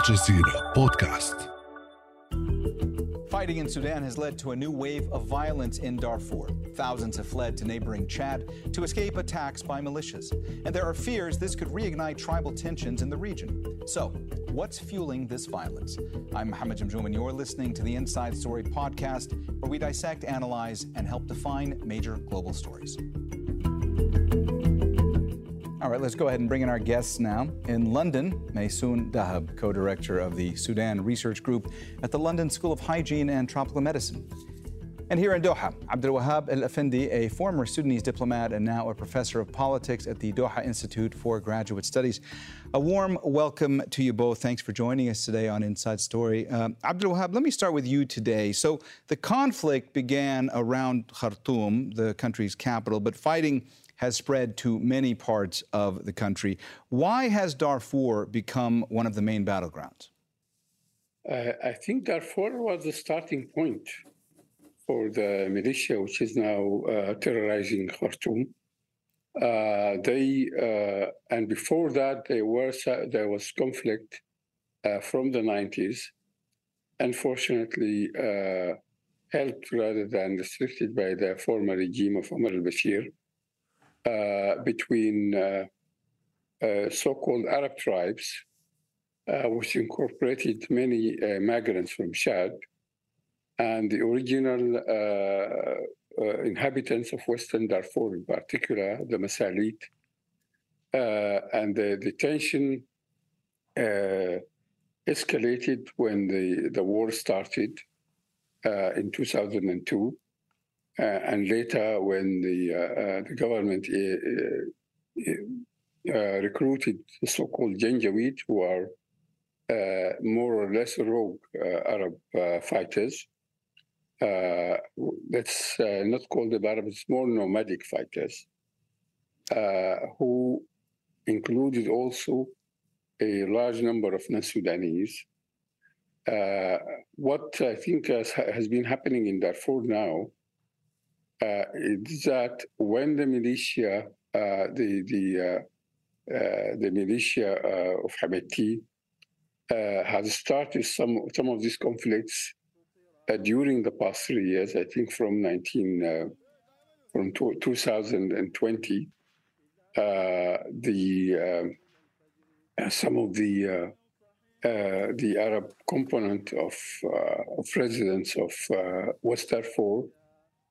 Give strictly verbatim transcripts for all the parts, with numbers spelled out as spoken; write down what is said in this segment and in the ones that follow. الجزيرة بودكاست. Fighting in Sudan has led to a new wave of violence in Darfur. Thousands have fled to neighboring Chad to escape attacks by militias. And there are fears this could reignite tribal tensions in the region. So, what's fueling this violence? I'm Mohamed Jamjoom, and you're listening to the Inside Story podcast, where we dissect, analyze, and help define major global stories. All right, let's go ahead and bring in our guests now. In London, Maysoon Dahab, co-director of the Sudan Research Group at the London School of Hygiene and Tropical Medicine. And here in Doha, Abdelwahab El-Affendi, a former Sudanese diplomat and now a professor of politics at the Doha Institute for Graduate Studies. A warm welcome to you both. Thanks for joining us today on Inside Story. Uh, Abdelwahab, let me start with you today. So the conflict began around Khartoum, the country's capital, but fighting has spread to many parts of the country. Why has Darfur become one of the main battlegrounds? Uh, I think Darfur was the starting point for the militia, which is now uh, terrorizing Khartoum. Uh, they uh, and before that, they were, there was conflict uh, from the nineties. Unfortunately, uh, helped rather than restricted by the former regime of Omar al-Bashir. Uh, between uh, uh, so-called Arab tribes, uh, which incorporated many uh, migrants from Chad, and the original uh, uh, inhabitants of Western Darfur, in particular, the Masalit, uh, and the, the tension uh, escalated when the, the war started uh, in two thousand two. Uh, and later, when the, uh, uh, the government uh, uh, recruited the so-called Janjaweed, who are uh, more or less rogue uh, Arab uh, fighters, uh, let's uh, not call them Arabs, more nomadic fighters, uh, who included also a large number of non-Sudanese. Uh, what I think has, has been happening in Darfur now, Uh, it's that when the militia, uh, the the uh, uh, the militia uh, of Hameti uh, has started some some of these conflicts uh, during the past three years, I think from nineteen uh, from to, two thousand twenty, uh, the uh, some of the uh, uh, the Arab component of, uh, of residents of uh, West Darfur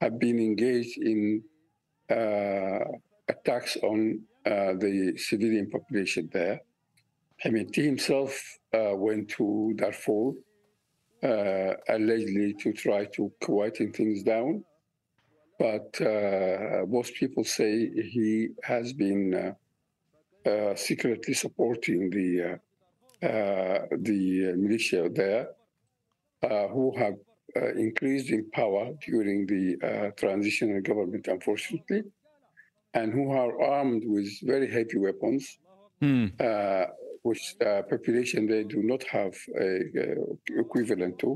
have been engaged in uh, attacks on uh, the civilian population there. Hameti himself uh, went to Darfur, uh, allegedly to try to quieten things down. But uh, most people say he has been uh, uh, secretly supporting the, uh, uh, the militia there, uh, who have Uh, increased in power during the uh, transitional government, unfortunately, and who are armed with very heavy weapons, mm. uh, which uh, population they do not have a, a equivalent to.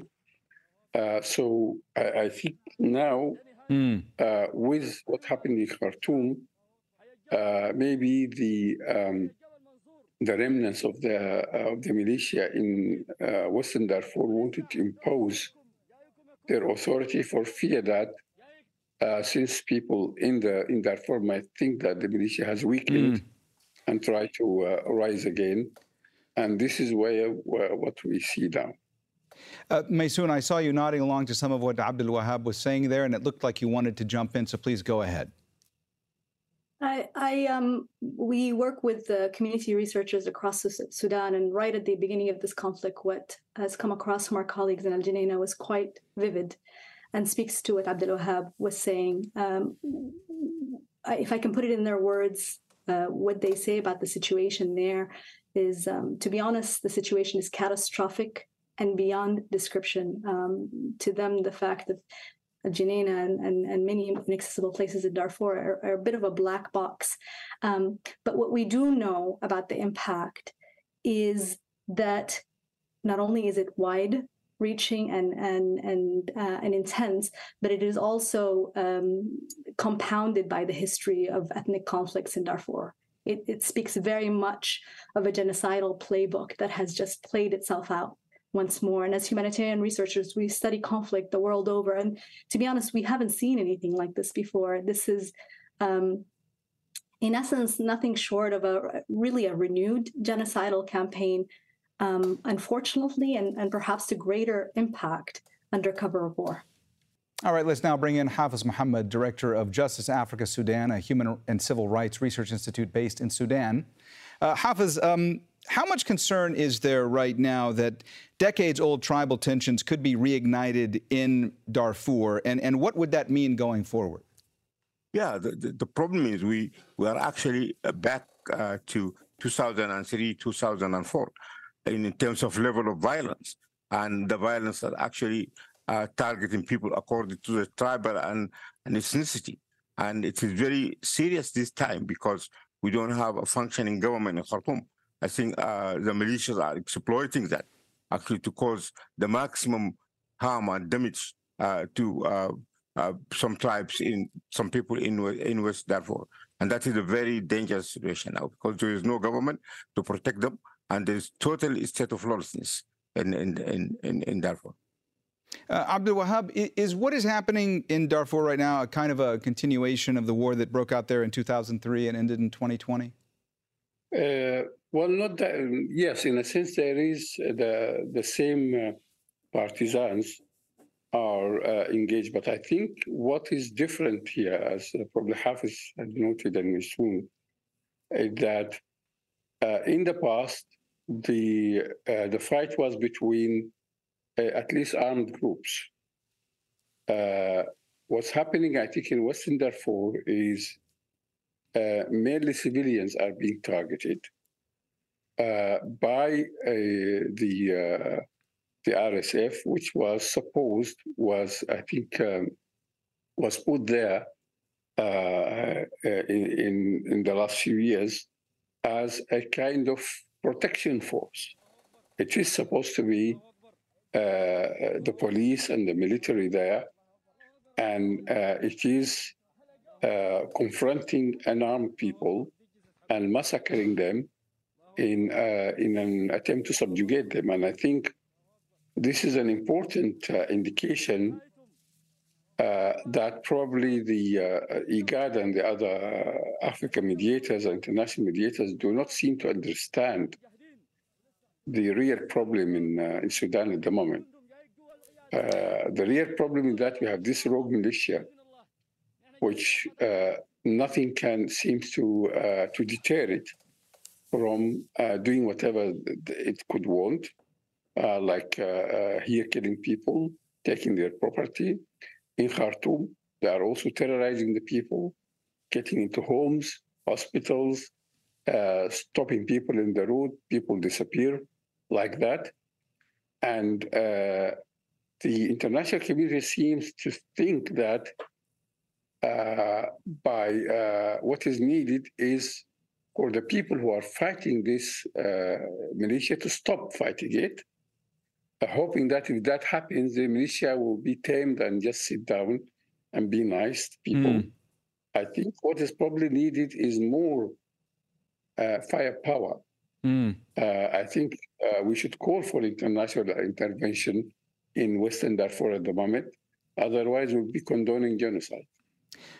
Uh, so I, I think now, mm. uh, with what happened in Khartoum, uh, maybe the um, the remnants of the uh, of the militia in uh, Western Darfur wanted to impose their authority for fear that uh, since people in the in Darfur might think that the militia has weakened mm. and try to uh, rise again. And this is where, where what we see now. Uh, Maysoon, I saw you nodding along to some of what Abdelwahab was saying there, and it looked like you wanted to jump in, so please go ahead. I, I um, we work with the community researchers across Sudan, and right at the beginning of this conflict, what has come across from our colleagues in El Geneina was quite vivid and speaks to what Abdelwahab was saying. Um, I, if I can put it in their words, uh, what they say about the situation there is, um, to be honest, the situation is catastrophic and beyond description. Um, to them, the fact of Geneina and, and, and many inaccessible places in Darfur are, are a bit of a black box. Um, but what we do know about the impact is that not only is it wide-reaching and and and uh, and intense, but it is also um, compounded by the history of ethnic conflicts in Darfur. It, it speaks very much of a genocidal playbook that has just played itself out once more. And as humanitarian researchers, we study conflict the world over. And to be honest, we haven't seen anything like this before. This is, um, in essence, nothing short of a really a renewed genocidal campaign, um, unfortunately, and, and perhaps to greater impact under cover of war. All right, let's now bring in Hafiz Mohamed, director of Justice Africa Sudan, a human and civil rights research institute based in Sudan. Uh, Hafiz, um, how much concern is there right now that decades-old tribal tensions could be reignited in Darfur, and, and what would that mean going forward? Yeah, the, the, the problem is we, we are actually back uh, to two thousand three, two thousand four in, in terms of level of violence, and the violence that actually uh, targeting people according to the tribal and, and ethnicity. And it is very serious this time because we don't have a functioning government in Khartoum. I think uh, the militias are exploiting that, actually, to cause the maximum harm and damage uh, to uh, uh, some tribes, in some people in in West Darfur, and that is a very dangerous situation now because there is no government to protect them, and there is total state of lawlessness in in in in, in Darfur. Uh, Abdelwahab, is what is happening in Darfur right now a kind of a continuation of the war that broke out there in two thousand three and ended in twenty twenty? Uh, well, not that, um, yes, in a sense, there is the, the same uh, partisans are uh, engaged, but I think what is different here, as uh, probably Hafiz had noted and Maysoon, is that uh, in the past, the, uh, the fight was between uh, at least armed groups. Uh, what's happening, I think, in Western Darfur is Uh, mainly civilians are being targeted uh, by uh, the uh, the R S F, which was supposed was I think um, was put there uh, in, in in the last few years as a kind of protection force. It is supposed to be uh, the police and the military there, and uh, it is. Uh, confronting unarmed people and massacring them in uh, in an attempt to subjugate them, and I think this is an important uh, indication uh, that probably the uh, IGAD and the other uh, African mediators and international mediators do not seem to understand the real problem in uh, in Sudan at the moment. Uh, the real problem is that we have this rogue militia, which uh, nothing can seem to uh, to deter it from uh, doing whatever it could want, uh, like uh, uh, here killing people, taking their property. In Khartoum, they are also terrorizing the people, getting into homes, hospitals, uh, stopping people in the road. People disappear like that, and uh, the international community seems to think that. Uh, by uh, what is needed is for the people who are fighting this uh, militia to stop fighting it, uh, hoping that if that happens, the militia will be tamed and just sit down and be nice to people. Mm. I think what is probably needed is more uh, firepower. Mm. Uh, I think uh, we should call for international intervention in Western Darfur at the moment. Otherwise, we'll be condoning genocide.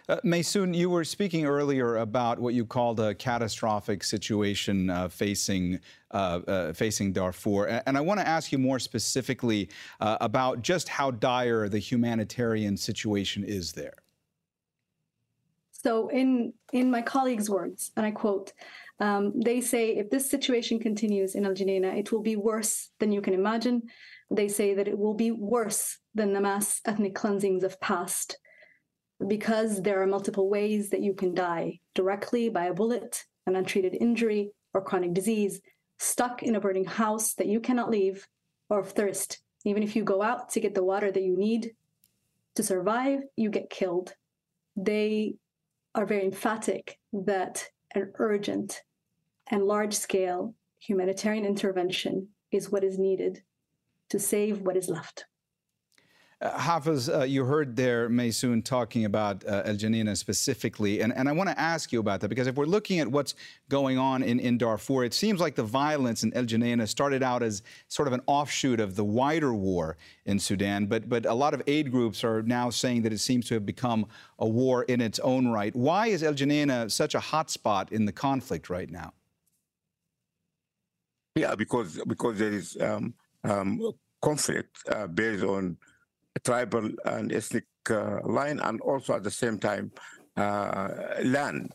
Uh, Maysoon, you were speaking earlier about what you called a catastrophic situation uh, facing uh, uh, facing Darfur, and, and I want to ask you more specifically uh, about just how dire the humanitarian situation is there. So, in in my colleagues' words, and I quote, um, they say, "If this situation continues in El Geneina, it will be worse than you can imagine." They say that it will be worse than the mass ethnic cleansings of past. Because there are multiple ways that you can die, directly by a bullet, an untreated injury, or chronic disease, stuck in a burning house that you cannot leave, or of thirst. Even if you go out to get the water that you need to survive, you get killed. They are very emphatic that an urgent and large-scale humanitarian intervention is what is needed to save what is left. Uh, Hafiz, uh, you heard there Maysoon talking about uh, El Geneina specifically, and, and I want to ask you about that, because if we're looking at what's going on in, in Darfur, it seems like the violence in El Geneina started out as sort of an offshoot of the wider war in Sudan, but, but a lot of aid groups are now saying that it seems to have become a war in its own right. Why is El Geneina such a hotspot in the conflict right now? Yeah, because, because there is um, um, conflict uh, based on tribal and ethnic uh, line, and also at the same time uh, land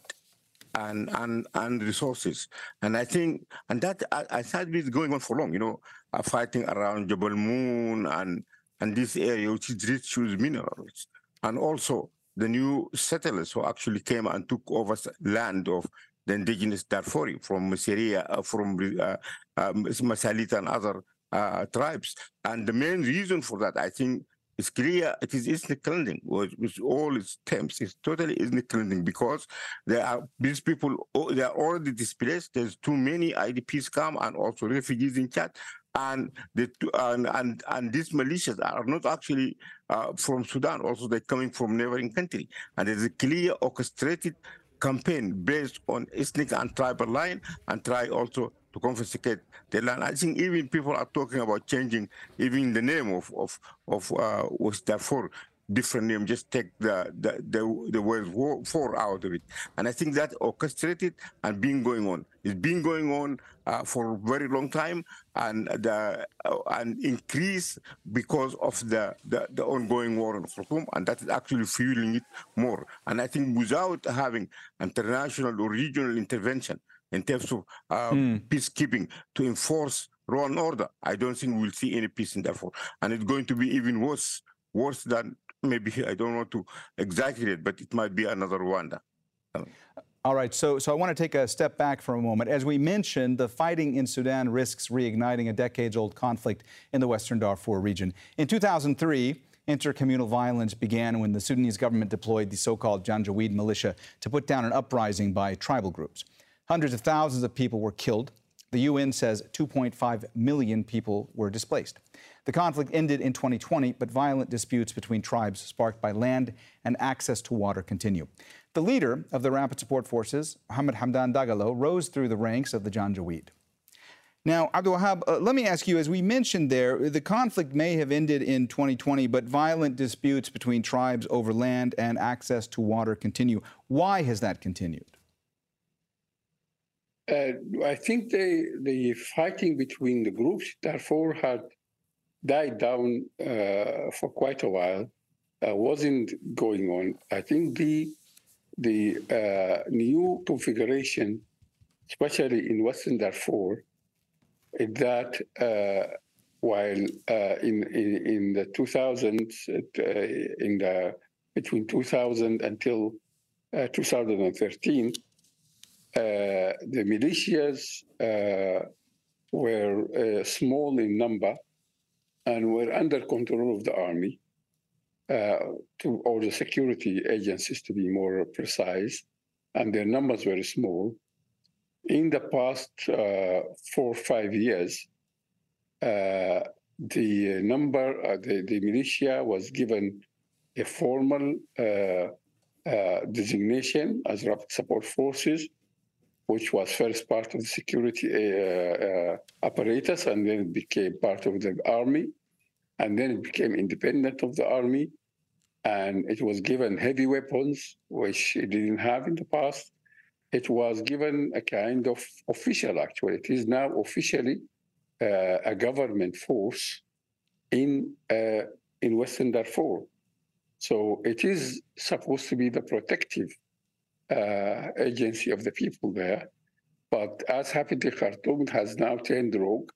and and and resources. And I think, and that I, I think it's going on for long. You know, uh, fighting around Jebel Moon and and this area, which is rich with minerals, and also the new settlers who actually came and took over land of the indigenous Darfuri from Syria, uh, from uh, uh, Masalit and other uh, tribes. And the main reason for that, I think, it's clear it is ethnic cleansing with, with all its terms. It's totally ethnic cleansing because there are these people, they are already displaced. There's too many I D Ps come and also refugees in Chad. And, the, and, and, and these militias are not actually uh, from Sudan. Also, they're coming from neighboring country. And there's a clear orchestrated campaign based on ethnic and tribal line and try also to confiscate the land. I think even people are talking about changing even the name of of of uh, West Darfur, different name. Just take the the the, the word war, "for" out of it. And I think that orchestrated and been going on. It's been going on uh, for a very long time, and the uh, and increase because of the, the the ongoing war in Khartoum, and that is actually fueling it more. And I think without having international or regional intervention in terms of uh, mm. peacekeeping to enforce law and order, I don't think we'll see any peace in Darfur. And it's going to be even worse, worse than maybe, I don't want to exaggerate, but it might be another Rwanda. Um. All right, so, so I want to take a step back for a moment. As we mentioned, the fighting in Sudan risks reigniting a decades-old conflict in the Western Darfur region. In two thousand three, intercommunal violence began when the Sudanese government deployed the so-called Janjaweed militia to put down an uprising by tribal groups. Hundreds of thousands of people were killed. The U N says two point five million people were displaced. The conflict ended in twenty twenty, but violent disputes between tribes sparked by land and access to water continue. The leader of the Rapid Support Forces, Mohamed Hamdan Dagalo, rose through the ranks of the Janjaweed. Now, Abdelwahab, uh, let me ask you, as we mentioned there, the conflict may have ended in twenty twenty, but violent disputes between tribes over land and access to water continue. Why has that continued? Uh, I think they, the fighting between the groups in Darfur had died down uh, for quite a while, uh, wasn't going on. I think the, the uh, new configuration, especially in Western Darfur, is that uh, while uh, in, in, in the two thousands, uh, in the, between two thousand until uh, two thousand thirteen, Uh, the militias uh, were uh, small in number and were under control of the army, uh, to, or the security agencies, to be more precise, and their numbers were small. In the past uh, four or five years, uh, the number, uh, the, the militia was given a formal uh, uh, designation as Rapid Support Forces, which was first part of the security uh, uh, apparatus, and then it became part of the army, and then it became independent of the army, and it was given heavy weapons, which it didn't have in the past. It was given a kind of official, actually, it is now officially uh, a government force in, uh, in Western Darfur. So it is supposed to be the protective Uh, agency of the people there, but as happened in Khartoum, it has now turned rogue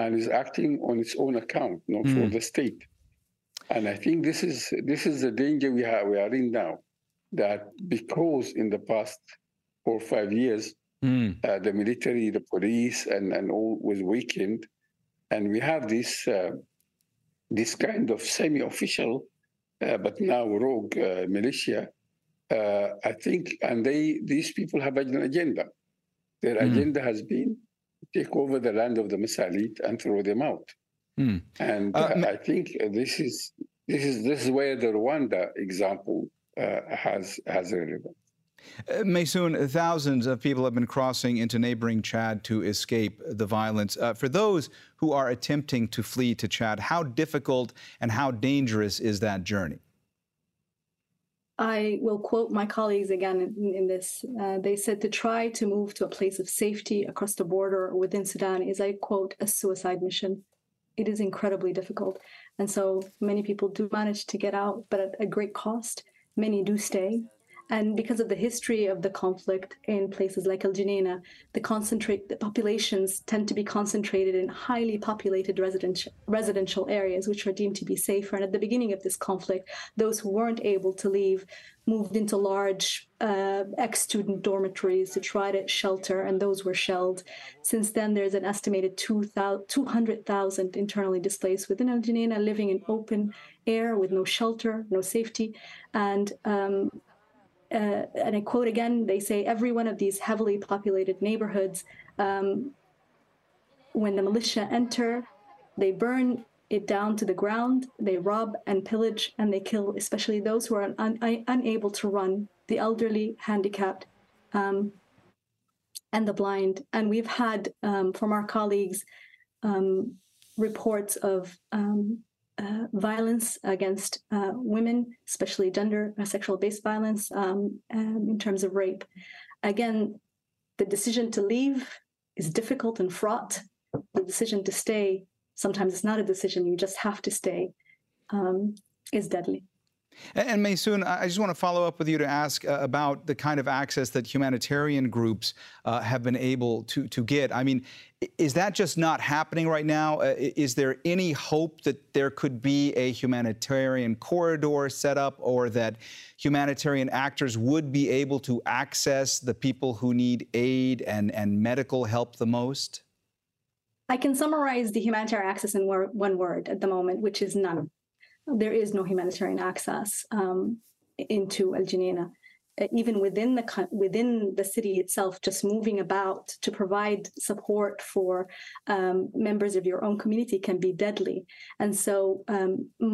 and is acting on its own account, not mm. for the state. And I think this is this is the danger we have we are in now, that because in the past four or five years mm. uh, the military, the police, and and all was weakened, and we have this uh, this kind of semi-official uh, but now rogue uh, militia. Uh, I think, and they, these people have an agenda. Their mm. agenda has been to take over the land of the Masalit and throw them out. Mm. And uh, I, I think this is This is this is where the Rwanda example uh, has has a relevance. Uh, Maysoon, thousands of people have been crossing into neighboring Chad to escape the violence. Uh, for those who are attempting to flee to Chad, how difficult and how dangerous is that journey? I will quote my colleagues again in, in this. Uh, they said to try to move to a place of safety across the border within Sudan is, I quote, a suicide mission. It is incredibly difficult. And so many people do manage to get out, but at a great cost. Many do stay. And because of the history of the conflict in places like El Geneina, the, concentrate, the populations tend to be concentrated in highly populated residential, residential areas, which are deemed to be safer. And at the beginning of this conflict, those who weren't able to leave moved into large uh, ex-student dormitories to try to shelter, and those were shelled. Since then, there's an estimated two hundred thousand internally displaced within El Geneina, living in open air with no shelter, no safety, and... Um, Uh, and I quote again, they say, every one of these heavily populated neighborhoods, um, when the militia enter, they burn it down to the ground, they rob and pillage, and they kill, especially those who are un un unable to run, the elderly, handicapped, um, and the blind. And we've had um, from our colleagues um, reports of um, Uh, violence against uh, women, especially gender or sexual-based violence, um, um, in terms of rape. Again, the decision to leave is difficult and fraught. The decision to stay, sometimes it's not a decision, you just have to stay, um, is deadly. And Maysoon, I just want to follow up with you to ask uh, about the kind of access that humanitarian groups uh, have been able to, to get. I mean, is that just not happening right now? Uh, is there any hope that there could be a humanitarian corridor set up, or that humanitarian actors would be able to access the people who need aid and, and medical help the most? I can summarize the humanitarian access in one word at the moment, which is none. There is no humanitarian access um, into El Geneina, even within the within the city itself. Just moving about to provide support for um, members of your own community can be deadly. And so, um,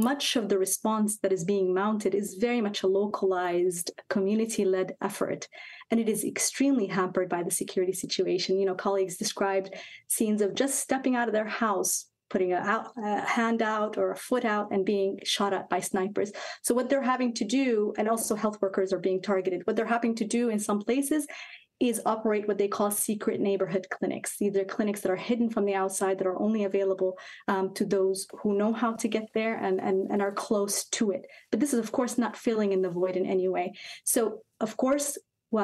much of the response that is being mounted is very much a localized, community-led effort, and it is extremely hampered by the security situation. You know, colleagues described scenes of just stepping out of their house, putting a, out, a hand out or a foot out, and being shot at by snipers. So what they're having to do, and also health workers are being targeted, what they're having to do in some places is operate what they call secret neighborhood clinics. These are clinics that are hidden from the outside, that are only available um, to those who know how to get there and, and, and are close to it. But this is, of course, not filling in the void in any way. So, of course,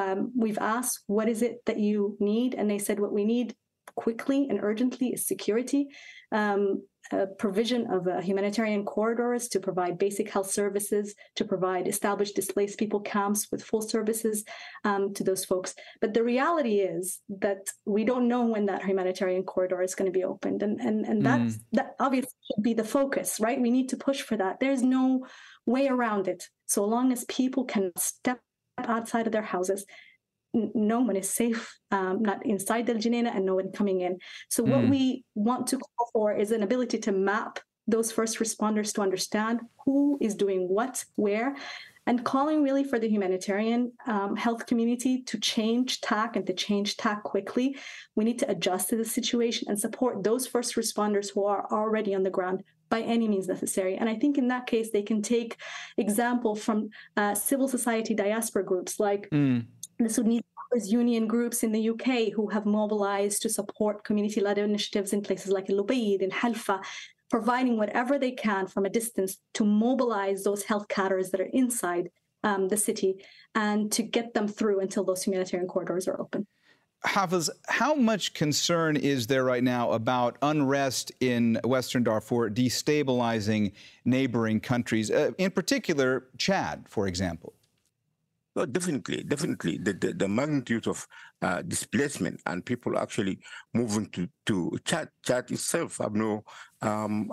um, we've asked, what is it that you need? And they said, what we need quickly and urgently is security, um, a provision of uh, humanitarian corridors to provide basic health services, to provide established displaced people camps with full services um, to those folks. But the reality is that we don't know when that humanitarian corridor is going to be opened. And, and, and that's, mm. that obviously should be the focus, right? We need to push for that. There's no way around it. So long as people can step outside of their houses, no one is safe, um, not inside El Geneina, and no one coming in. So mm. what we want to call for is an ability to map those first responders to understand who is doing what, where, and calling really for the humanitarian um, health community to change tack and to change tack quickly. We need to adjust to the situation and support those first responders who are already on the ground by any means necessary. And I think in that case, they can take example from uh, civil society diaspora groups like mm. the Sudanese union groups in the U K, who have mobilized to support community-led initiatives in places like Lubayr, in Halfa, providing whatever they can from a distance to mobilize those health cadres that are inside um, the city and to get them through until those humanitarian corridors are open. Hafiz, how much concern is there right now about unrest in Western Darfur destabilizing neighboring countries, uh, in particular Chad, for example? Well, definitely, definitely. The, the, the magnitude of uh, displacement and people actually moving to, to Chad, Chad itself have no um,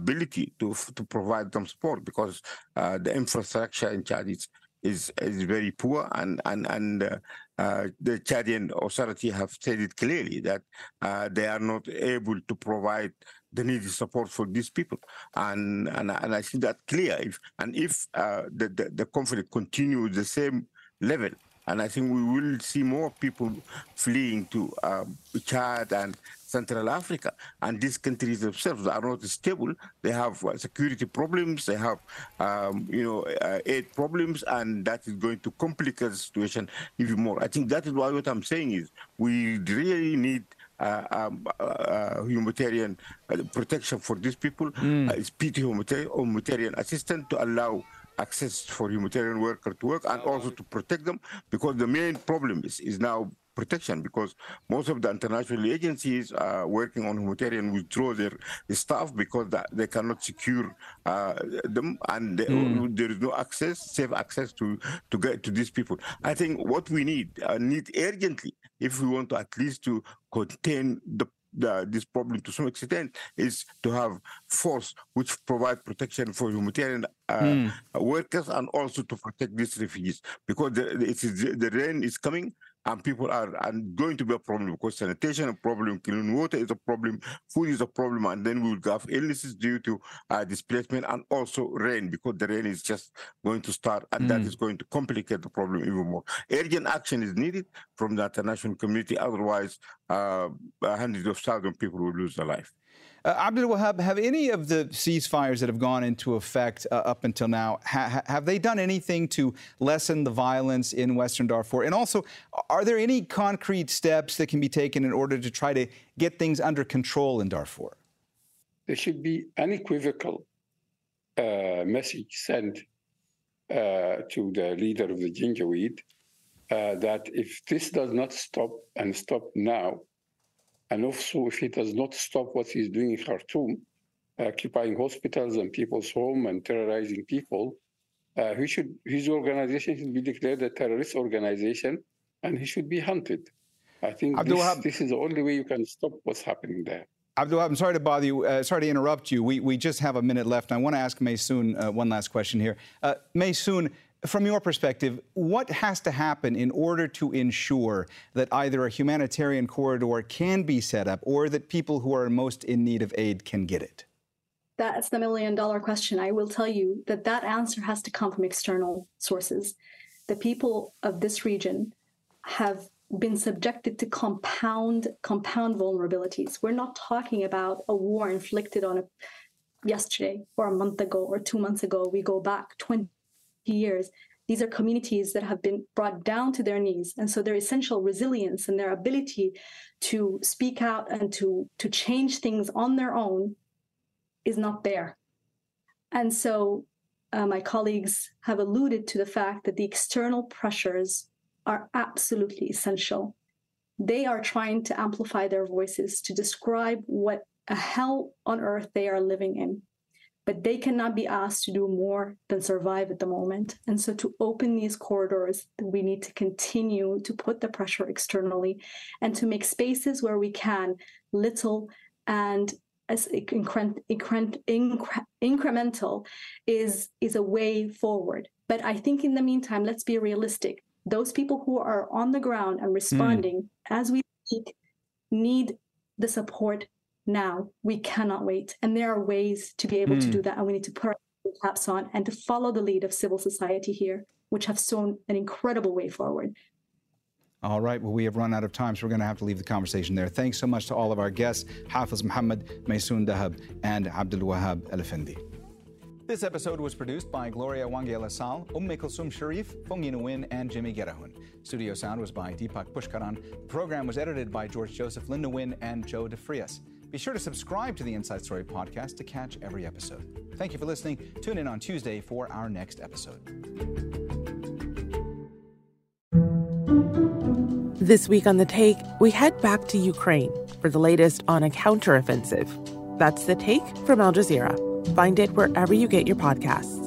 ability to, to provide them support, because uh, the infrastructure in Chad is is is very poor, and and and uh, uh, the Chadian authority have stated clearly that uh, they are not able to provide the needed support for these people, and and, and I see that clear. If and if uh, the, the the conflict continues the same level, and I think we will see more people fleeing to uh, Chad and Central Africa, and these countries themselves are not stable. They have uh, security problems, they have, um, you know, uh, aid problems, and that is going to complicate the situation even more. I think that is why what I'm saying is we really need Uh, um, uh, uh, humanitarian protection for these people, mm. uh, speedy humanitarian assistance to allow access for humanitarian workers to work, and also to protect them, because the main problem is, is now protection, because most of the international agencies are working on humanitarian withdraw their staff because they cannot secure uh, them, and they, mm. there is no access, safe access to to get to these people. I think what we need uh, need urgently, if we want to at least to contain the, the this problem to some extent, is to have force which provide protection for humanitarian Uh, mm. workers, and also to protect these refugees, because the, it is, the rain is coming and people are and going to be a problem, because sanitation is a problem, clean water is a problem, food is a problem, and then we will have illnesses due to uh, displacement, and also rain, because the rain is just going to start, and mm. that is going to complicate the problem even more. Urgent action is needed from the international community, otherwise uh, hundreds of thousands of people will lose their life. Uh, Abdelwahab, have any of the ceasefires that have gone into effect uh, up until now, ha have they done anything to lessen the violence in Western Darfur? And also, are there any concrete steps that can be taken in order to try to get things under control in Darfur? There should be unequivocal uh, message sent uh, to the leader of the Janjaweed uh, that if this does not stop and stop now, and also, if he does not stop what he's doing in Khartoum, occupying hospitals and people's home and terrorizing people, uh, he should, his organization should be declared a terrorist organization, and he should be hunted. I think this, this is the only way you can stop what's happening there. Abdelwahab, I'm sorry to bother you. Uh, sorry to interrupt you. We, we just have a minute left, and I want to ask Maysoon uh, one last question here. Uh, Maysoon, from your perspective, what has to happen in order to ensure that either a humanitarian corridor can be set up, or that people who are most in need of aid can get it? That's the million-dollar question. I will tell you that that answer has to come from external sources. The people of this region have been subjected to compound, compound vulnerabilities. We're not talking about a war inflicted on a yesterday or a month ago or two months ago. We go back twenty years. These are communities that have been brought down to their knees, and so their essential resilience and their ability to speak out and to to change things on their own is not there. And so uh, my colleagues have alluded to the fact that the external pressures are absolutely essential. They are trying to amplify their voices to describe what a hell on earth they are living in. But they cannot be asked to do more than survive at the moment. And so to open these corridors, we need to continue to put the pressure externally and to make spaces where we can little and as increment, increment, incre, incremental is, is a way forward. But I think in the meantime, let's be realistic. Those people who are on the ground and responding mm. as we speak need the support now. We cannot wait. And there are ways to be able mm. to do that. And we need to put our caps on and to follow the lead of civil society here, which have shown an incredible way forward. All right. Well, we have run out of time, so we're going to have to leave the conversation there. Thanks so much to all of our guests, Hafiz Mohamed, Maysoon Dahab, and Abdelwahab El-Affendi. This episode was produced by Gloria Wange Al-Assal, Umm Kulsum Sharif, Fungi Nguyen, and Jimmy Gerahun. Studio sound was by Deepak Pushkaran. The program was edited by George Joseph, Linda Wynn, and Joe DeFrias. Be sure to subscribe to the Inside Story podcast to catch every episode. Thank you for listening. Tune in on Tuesday for our next episode. This week on The Take, we head back to Ukraine for the latest on a counteroffensive. That's The Take from Al Jazeera. Find it wherever you get your podcasts.